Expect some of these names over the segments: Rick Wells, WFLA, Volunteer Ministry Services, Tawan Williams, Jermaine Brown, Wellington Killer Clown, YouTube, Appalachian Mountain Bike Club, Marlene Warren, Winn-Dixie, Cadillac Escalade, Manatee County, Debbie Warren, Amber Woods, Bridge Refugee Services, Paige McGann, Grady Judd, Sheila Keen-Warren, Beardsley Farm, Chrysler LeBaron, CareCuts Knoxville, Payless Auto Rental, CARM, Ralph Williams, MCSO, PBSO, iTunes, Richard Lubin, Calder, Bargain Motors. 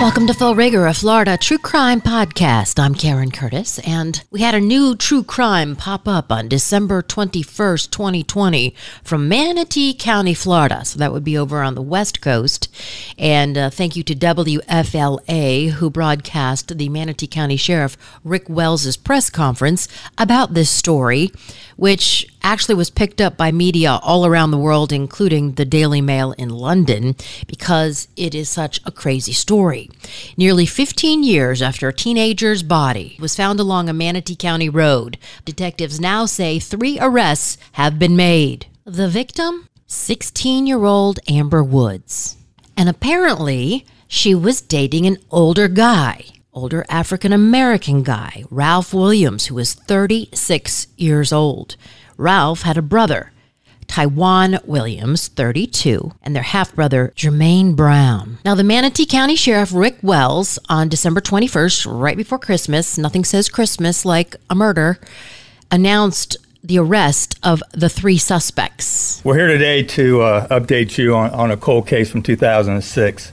Welcome to Full Rigor, a Florida true crime podcast. I'm Karen Curtis, and we had a new true crime pop up on December 21st, 2020 from Manatee County, Florida. So that would be over on the West Coast. And thank you to WFLA, who broadcast the Manatee County Sheriff Rick Wells' press conference about this story, which actually was picked up by media all around the world, including the Daily Mail in London, because it is such a crazy story. Nearly 15 years after a teenager's body was found along a Manatee County road, detectives now say 3 arrests have been made. The victim? 16-year-old Amber Woods. And apparently, she was dating an older African-American guy, Ralph Williams, who was 36 years old. Ralph had a brother, Tawan Williams, 32, and their half-brother, Jermaine Brown. Now, the Manatee County Sheriff Rick Wells, on December 21st, right before Christmas, nothing says Christmas like a murder, announced the arrest of the 3 suspects. We're here today to update you on a cold case from 2006.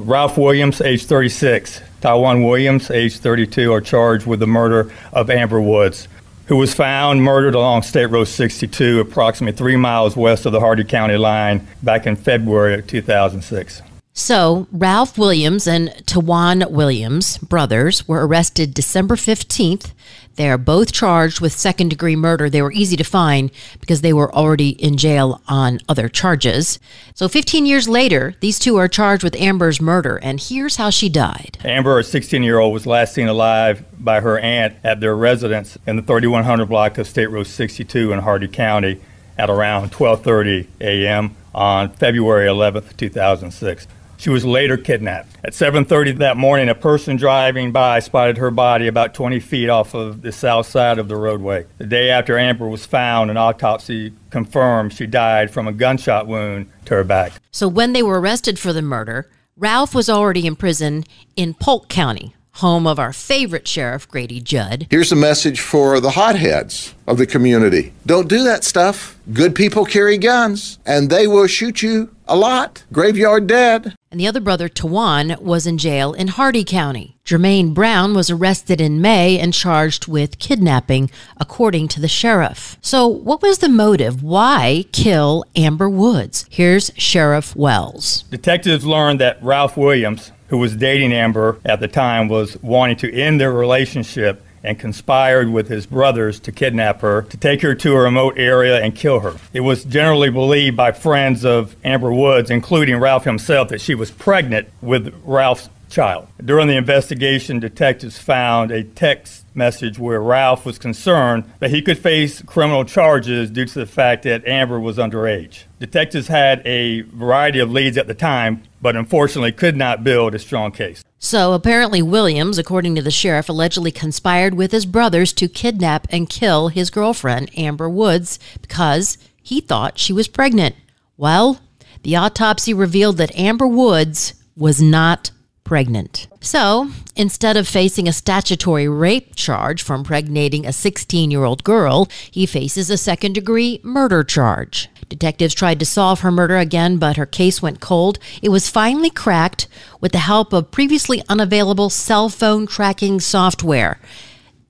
Ralph Williams, age 36, Tawan Williams, age 32, are charged with the murder of Amber Woods, who was found murdered along State Road 62, approximately 3 miles west of the Hardy County line back in February of 2006. So, Ralph Williams and Tawan Williams, brothers, were arrested December 15th. They are both charged with second-degree murder. They were easy to find because they were already in jail on other charges. So, 15 years later, these 2 are charged with Amber's murder, and here's how she died. Amber, a 16-year-old, was last seen alive by her aunt at their residence in the 3100 block of State Road 62 in Hardy County at around 12:30 a.m. on February 11th, 2006. She was later kidnapped. At 7:30 that morning, a person driving by spotted her body about 20 feet off of the south side of the roadway. The day after Amber was found, an autopsy confirmed she died from a gunshot wound to her back. So when they were arrested for the murder, Ralph was already in prison in Polk County, home of our favorite sheriff, Grady Judd. Here's a message for the hotheads of the community. Don't do that stuff. Good people carry guns, and they will shoot you a lot. Graveyard dead. And the other brother, Tawan, was in jail in Hardy County. Jermaine Brown was arrested in May and charged with kidnapping, according to the sheriff. So what was the motive? Why kill Amber Woods? Here's Sheriff Wells. Detectives learned that Ralph Williams, who was dating Amber at the time, was wanting to end their relationship and conspired with his brothers to kidnap her, to take her to a remote area and kill her. It was generally believed by friends of Amber Woods, including Ralph himself, that she was pregnant with Ralph's child. During the investigation, detectives found a text message where Ralph was concerned that he could face criminal charges due to the fact that Amber was underage. Detectives had a variety of leads at the time, but unfortunately could not build a strong case. So apparently Williams, according to the sheriff, allegedly conspired with his brothers to kidnap and kill his girlfriend, Amber Woods, because he thought she was pregnant. Well, the autopsy revealed that Amber Woods was not pregnant. So, instead of facing a statutory rape charge for impregnating a 16-year-old girl, he faces a second-degree murder charge. Detectives tried to solve her murder again, but her case went cold. It was finally cracked with the help of previously unavailable cell phone tracking software.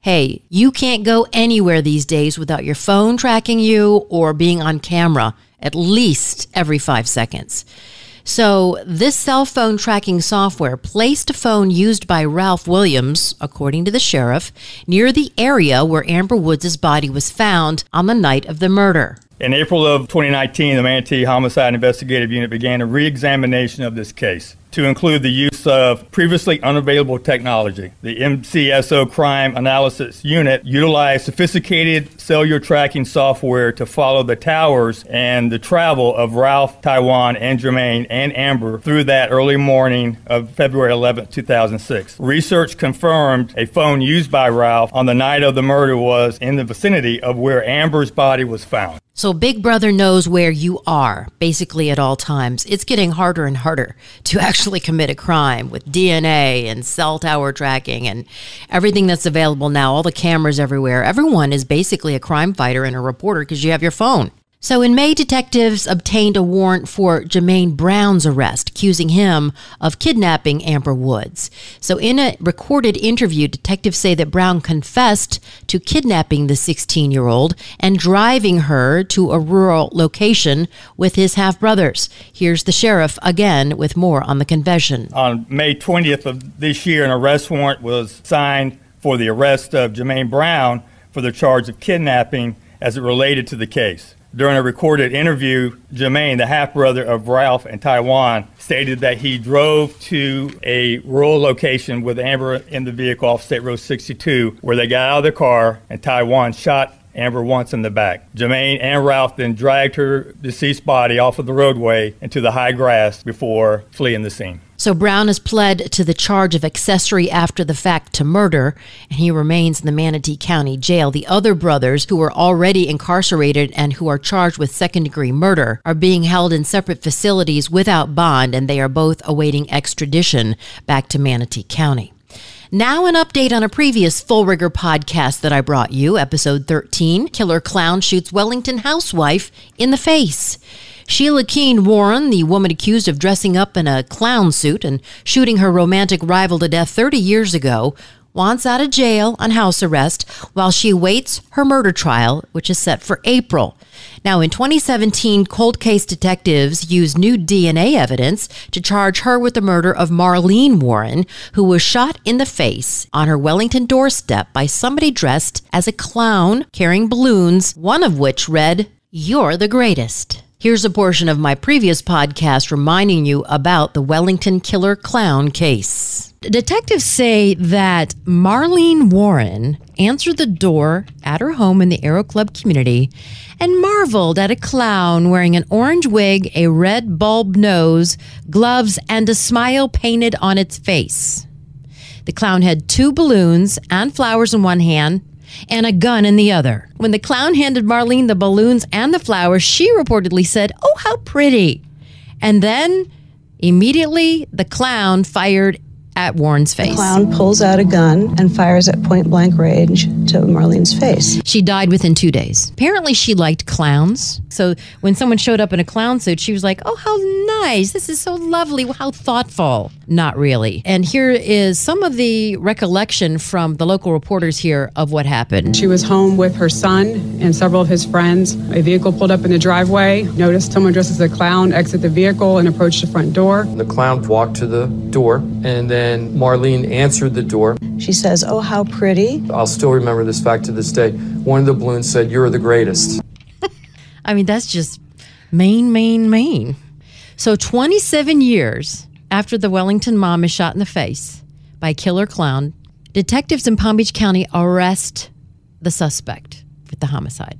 Hey, you can't go anywhere these days without your phone tracking you or being on camera at least every 5 seconds. So this cell phone tracking software placed a phone used by Ralph Williams, according to the sheriff, near the area where Amber Woods' body was found on the night of the murder. In April of 2019, the Manatee Homicide Investigative Unit began a re-examination of this case to include the use of previously unavailable technology. The MCSO Crime Analysis Unit utilized sophisticated cellular tracking software to follow the towers and the travel of Ralph, Tawan, and Jermaine and Amber through that early morning of February 11, 2006. Research confirmed a phone used by Ralph on the night of the murder was in the vicinity of where Amber's body was found. So Big Brother knows where you are, basically at all times. It's getting harder and harder to actually commit a crime with DNA and cell tower tracking and everything that's available now, all the cameras everywhere. Everyone is basically a crime fighter and a reporter because you have your phone. So in May, detectives obtained a warrant for Jermaine Brown's arrest, accusing him of kidnapping Amber Woods. So in a recorded interview, detectives say that Brown confessed to kidnapping the 16-year-old and driving her to a rural location with his half-brothers. Here's the sheriff again with more on the confession. On May 20th of this year, an arrest warrant was signed for the arrest of Jermaine Brown for the charge of kidnapping as it related to the case. During a recorded interview, Jermaine, the half-brother of Ralph and Tawan, stated that he drove to a rural location with Amber in the vehicle off State Road 62, where they got out of the car and Tawan shot Amber once in the back. Jermaine and Ralph then dragged her deceased body off of the roadway into the high grass before fleeing the scene. So Brown has pled to the charge of accessory after the fact to murder, and he remains in the Manatee County Jail. The other brothers, who are already incarcerated and who are charged with second-degree murder, are being held in separate facilities without bond, and they are both awaiting extradition back to Manatee County. Now an update on a previous Fullrigger podcast that I brought you, episode 13, Killer Clown Shoots Wellington Housewife in the Face. Sheila Keen-Warren, the woman accused of dressing up in a clown suit and shooting her romantic rival to death 30 years ago, wants out of jail on house arrest while she awaits her murder trial, which is set for April. Now, in 2017, cold case detectives used new DNA evidence to charge her with the murder of Marlene Warren, who was shot in the face on her Wellington doorstep by somebody dressed as a clown carrying balloons, one of which read, "You're the greatest." Here's a portion of my previous podcast reminding you about the Wellington Killer Clown case. Detectives say that Marlene Warren answered the door at her home in the Aero Club community and marveled at a clown wearing an orange wig, a red bulb nose, gloves, and a smile painted on its face. The clown had two balloons and flowers in one hand and a gun in the other. When the clown handed Marlene the balloons and the flowers, she reportedly said, "Oh, how pretty." And then immediately the clown fired at Warren's face. The clown pulls out a gun and fires at point blank range to Marlene's face. She died within 2 days. Apparently she liked clowns. So when someone showed up in a clown suit, she was like, "Oh, how nice. This is so lovely. How thoughtful." Not really. And here is some of the recollection from the local reporters here of what happened. She was home with her son and several of his friends. A vehicle pulled up in the driveway, noticed someone dressed as a clown exit the vehicle and approached the front door. The clown walked to the door and then Marlene answered the door. She says, "Oh, how pretty." I'll still remember this fact to this day. One of the balloons said, "You're the greatest." I mean, that's just mean. So 27 years after the Wellington mom is shot in the face by killer clown, detectives in Palm Beach County arrest the suspect with the homicide.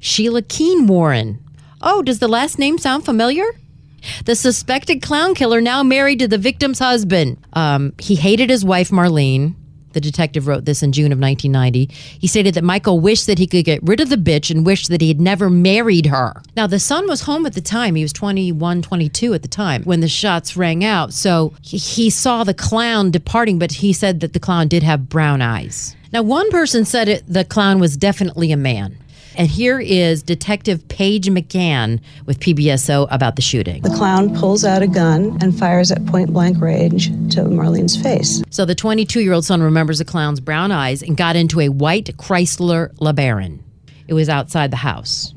Sheila Keen-Warren. Oh, does the last name sound familiar? The suspected clown killer now married to the victim's husband. He hated his wife, Marlene. The detective wrote this in June of 1990. He stated that Michael wished that he could get rid of the bitch and wished that he had never married her. Now, the son was home at the time. He was 21, 22 at the time when the shots rang out. So he saw the clown departing, but he said that the clown did have brown eyes. Now, one person said the clown was definitely a man. And here is Detective Paige McGann with PBSO about the shooting. The clown pulls out a gun and fires at point-blank range to Marlene's face. So the 22-year-old son remembers the clown's brown eyes and got into a white Chrysler LeBaron. It was outside the house.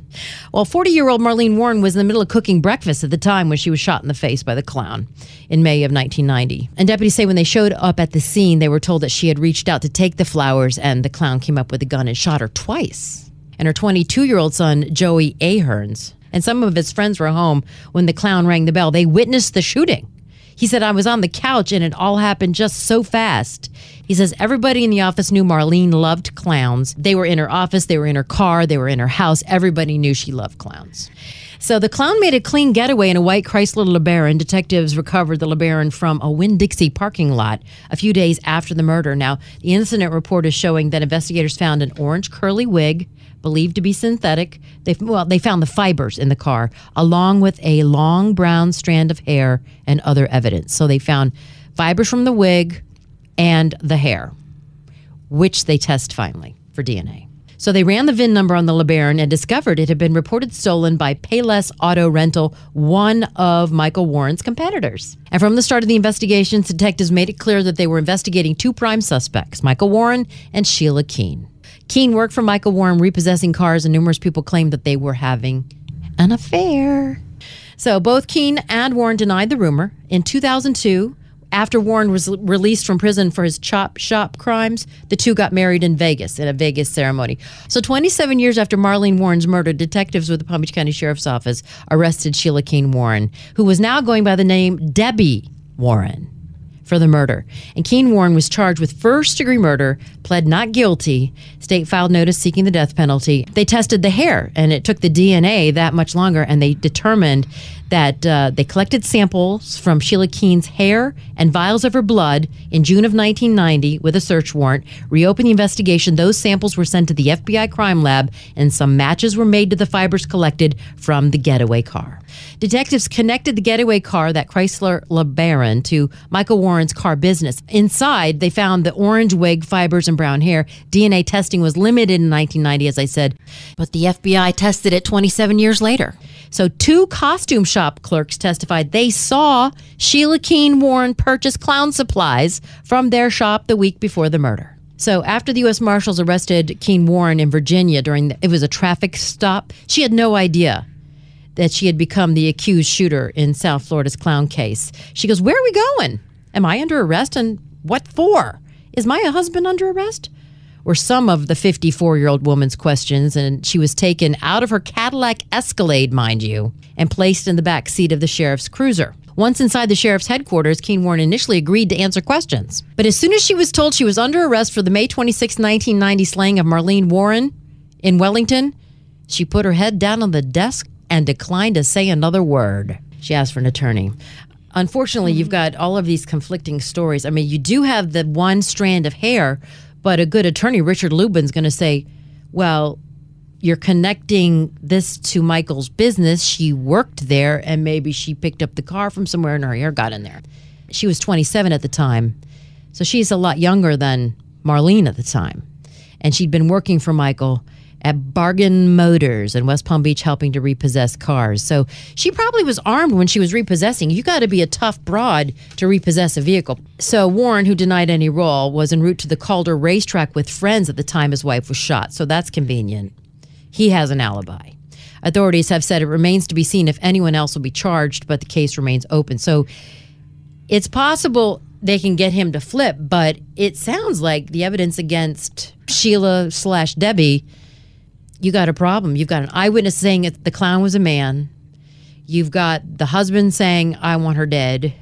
Well, 40-year-old Marlene Warren was in the middle of cooking breakfast at the time when she was shot in the face by the clown in May of 1990. And deputies say when they showed up at the scene, they were told that she had reached out to take the flowers and the clown came up with a gun and shot her twice. And her 22-year-old son, Joey Aherns, and some of his friends were home when the clown rang the bell. They witnessed the shooting. He said, "I was on the couch and it all happened just so fast." He says, everybody in the office knew Marlene loved clowns. They were in her office, they were in her car, they were in her house. Everybody knew she loved clowns. So the clown made a clean getaway in a white Chrysler LeBaron. Detectives recovered the LeBaron from a Winn-Dixie parking lot a few days after the murder. Now, the incident report is showing that investigators found an orange curly wig, believed to be synthetic. They found the fibers in the car, along with a long brown strand of hair and other evidence. So they found fibers from the wig and the hair, which they test finally for DNA. So they ran the VIN number on the LeBaron and discovered it had been reported stolen by Payless Auto Rental, one of Michael Warren's competitors. And from the start of the investigations, detectives made it clear that they were investigating two prime suspects, Michael Warren and Sheila Keen. Keen worked for Michael Warren repossessing cars, and numerous people claimed that they were having an affair. So both Keen and Warren denied the rumor. In 2002, after Warren was released from prison for his chop shop crimes, the two got married in Vegas at a Vegas ceremony. So 27 years after Marlene Warren's murder, detectives with the Palm Beach County Sheriff's Office arrested Sheila Keen-Warren, who was now going by the name Debbie Warren, for the murder. And Keen-Warren was charged with first-degree murder, pled not guilty. State filed notice seeking the death penalty. They tested the hair, and it took the DNA that much longer, and they determined that they collected samples from Sheila Keen's hair and vials of her blood in June of 1990 with a search warrant, reopened the investigation. Those samples were sent to the FBI crime lab, and some matches were made to the fibers collected from the getaway car. Detectives connected the getaway car, that Chrysler LeBaron, to Michael Warren's car business. Inside, they found the orange wig, fibers, and brown hair. DNA testing was limited in 1990, as I said, but the FBI tested it 27 years later. So two costume shop clerks testified they saw Sheila Keen-Warren purchase clown supplies from their shop the week before the murder. So after the U.S. Marshals arrested Keen-Warren in Virginia it was a traffic stop, she had no idea that she had become the accused shooter in South Florida's clown case. She goes, "Where are we going? Am I under arrest? And what for? Is my husband under arrest?" were some of the 54-year-old woman's questions, and she was taken out of her Cadillac Escalade, mind you, and placed in the back seat of the sheriff's cruiser. Once inside the sheriff's headquarters, Keen-Warren initially agreed to answer questions. But as soon as she was told she was under arrest for the May 26, 1990 slaying of Marlene Warren in Wellington, she put her head down on the desk and declined to say another word. She asked for an attorney. Unfortunately, you've got all of these conflicting stories. I mean, you do have the one strand of hair, but a good attorney, Richard Lubin, is going to say, well, you're connecting this to Michael's business. She worked there, and maybe she picked up the car from somewhere and her hair got in there. She was 27 at the time, so she's a lot younger than Marlene at the time. And she'd been working for Michael at Bargain Motors in West Palm Beach, helping to repossess cars. So she probably was armed when she was repossessing. You got to be a tough broad to repossess a vehicle. So Warren, who denied any role, was en route to the Calder racetrack with friends at the time his wife was shot. So that's convenient. He has an alibi. Authorities have said it remains to be seen if anyone else will be charged, but the case remains open. So it's possible they can get him to flip, but it sounds like the evidence against Sheila / Debbie, you got a problem. You've got an eyewitness saying the clown was a man. You've got the husband saying, I want her dead.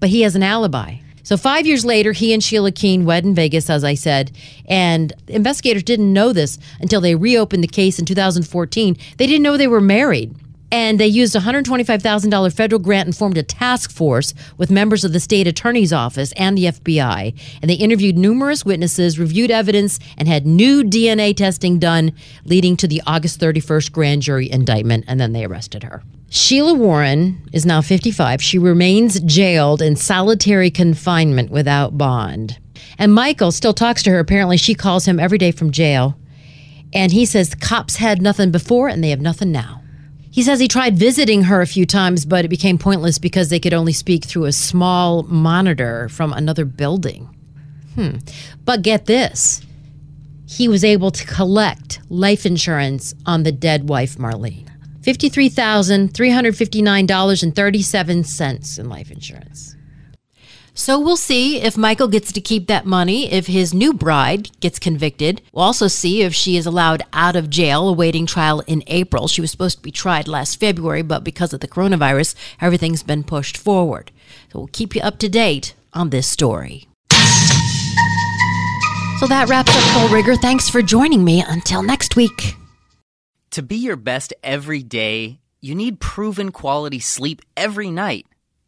But he has an alibi. So 5 years later, he and Sheila Keen wed in Vegas, as I said. And investigators didn't know this until they reopened the case in 2014. They didn't know they were married. And they used a $125,000 federal grant and formed a task force with members of the state attorney's office and the FBI. And they interviewed numerous witnesses, reviewed evidence, and had new DNA testing done, leading to the August 31st grand jury indictment. And then they arrested her. Sheila Warren is now 55. She remains jailed in solitary confinement without bond. And Michael still talks to her. Apparently, she calls him every day from jail. And he says cops had nothing before and they have nothing now. He says he tried visiting her a few times, but it became pointless because they could only speak through a small monitor from another building. But get this. He was able to collect life insurance on the dead wife, Marlene. $53,359.37 in life insurance. So we'll see if Michael gets to keep that money if his new bride gets convicted. We'll also see if she is allowed out of jail awaiting trial in April. She was supposed to be tried last February, but because of the coronavirus, everything's been pushed forward. So we'll keep you up to date on this story. So that wraps up Full Rigor. Thanks for joining me. Until next week. To be your best every day, you need proven quality sleep every night.